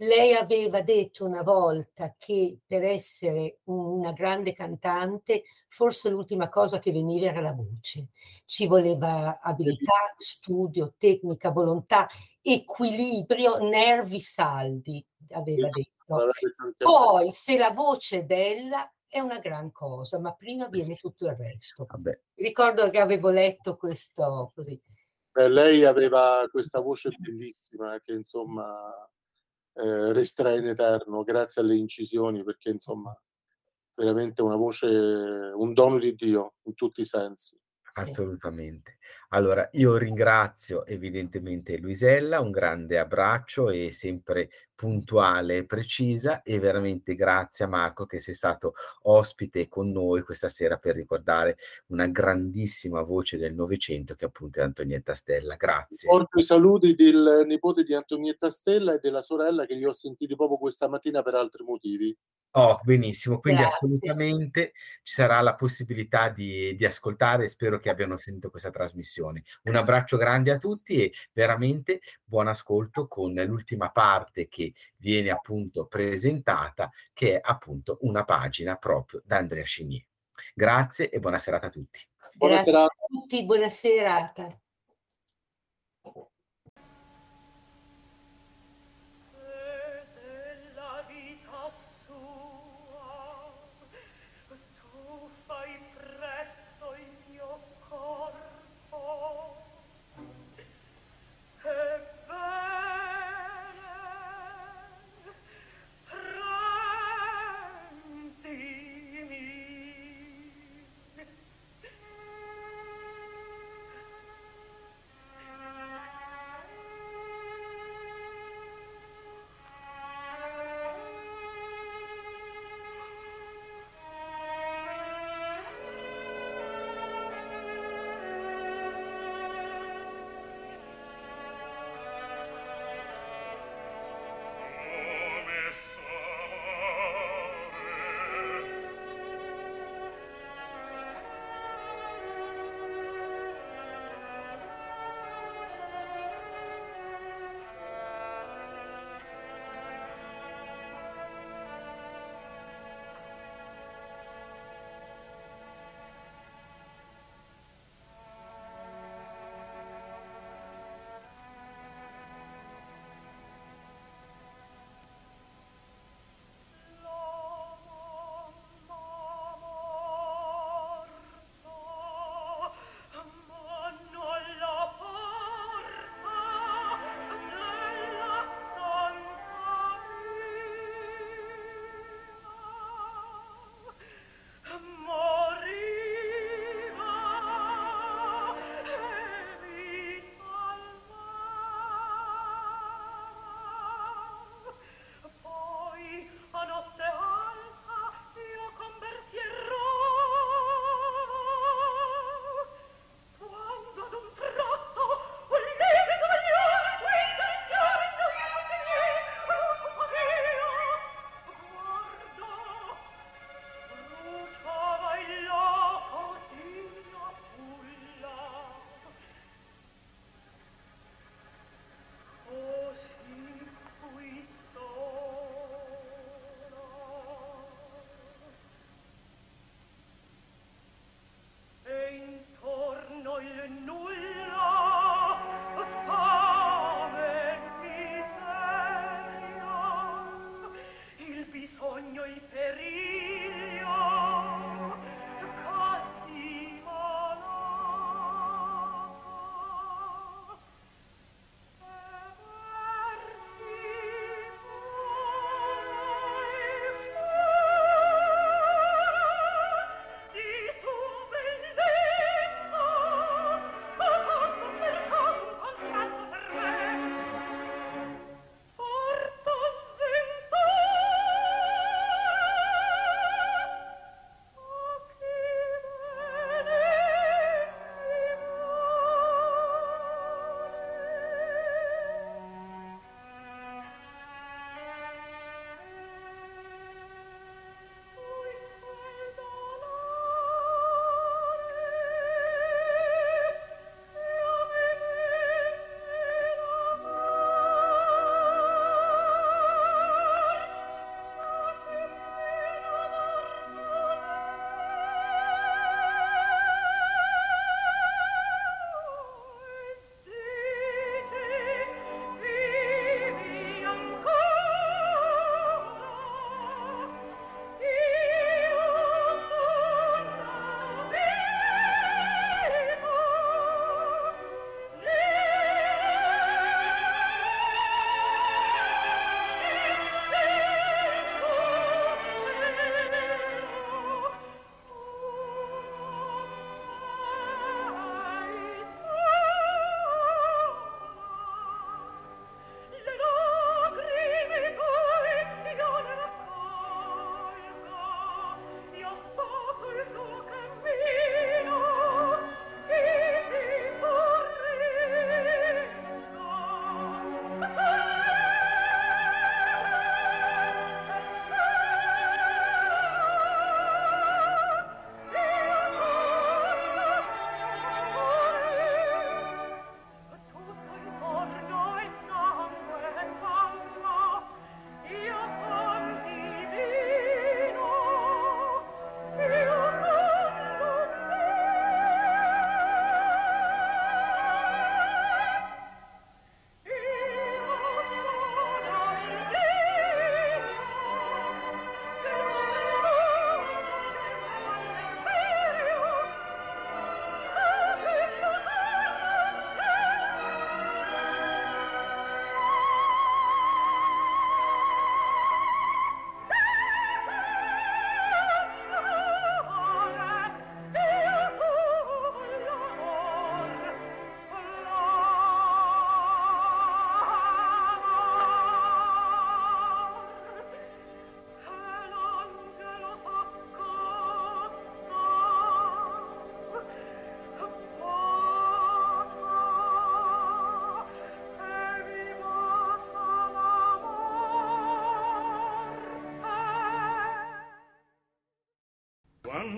Lei aveva detto una volta che per essere una grande cantante forse l'ultima cosa che veniva era la voce. Ci voleva abilità, studio, tecnica, volontà, equilibrio, nervi saldi, aveva detto. Poi se la voce è bella è una gran cosa, ma prima viene tutto il resto. Vabbè. Ricordo che avevo letto questo così. Beh, lei aveva questa voce bellissima che insomma... Eh, resterà in eterno grazie alle incisioni, perché insomma veramente una voce, un dono di Dio in tutti i sensi. Assolutamente. Allora io ringrazio evidentemente Luisella, un grande abbraccio, e sempre puntuale e precisa, e veramente grazie a Marco che sei stato ospite con noi questa sera per ricordare una grandissima voce del Novecento che appunto è Antonietta Stella. Grazie. Porto i saluti del nipote di Antonietta Stella e della sorella, che li ho sentiti proprio questa mattina per altri motivi. Oh, benissimo, quindi grazie. Assolutamente ci sarà la possibilità di, di ascoltare, spero che abbiano sentito questa trasmissione. Un abbraccio grande a tutti e veramente buon ascolto con l'ultima parte che viene appunto presentata, che è appunto una pagina proprio da Andrea Cignier. Grazie e buona serata a tutti. Buona serata a tutti, buona serata.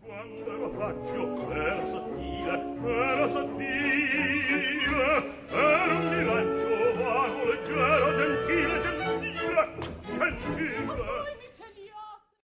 Quando ero paggio, era sottile, era sottile, era un miraggio vago, leggero, gentile, gentile, gentile.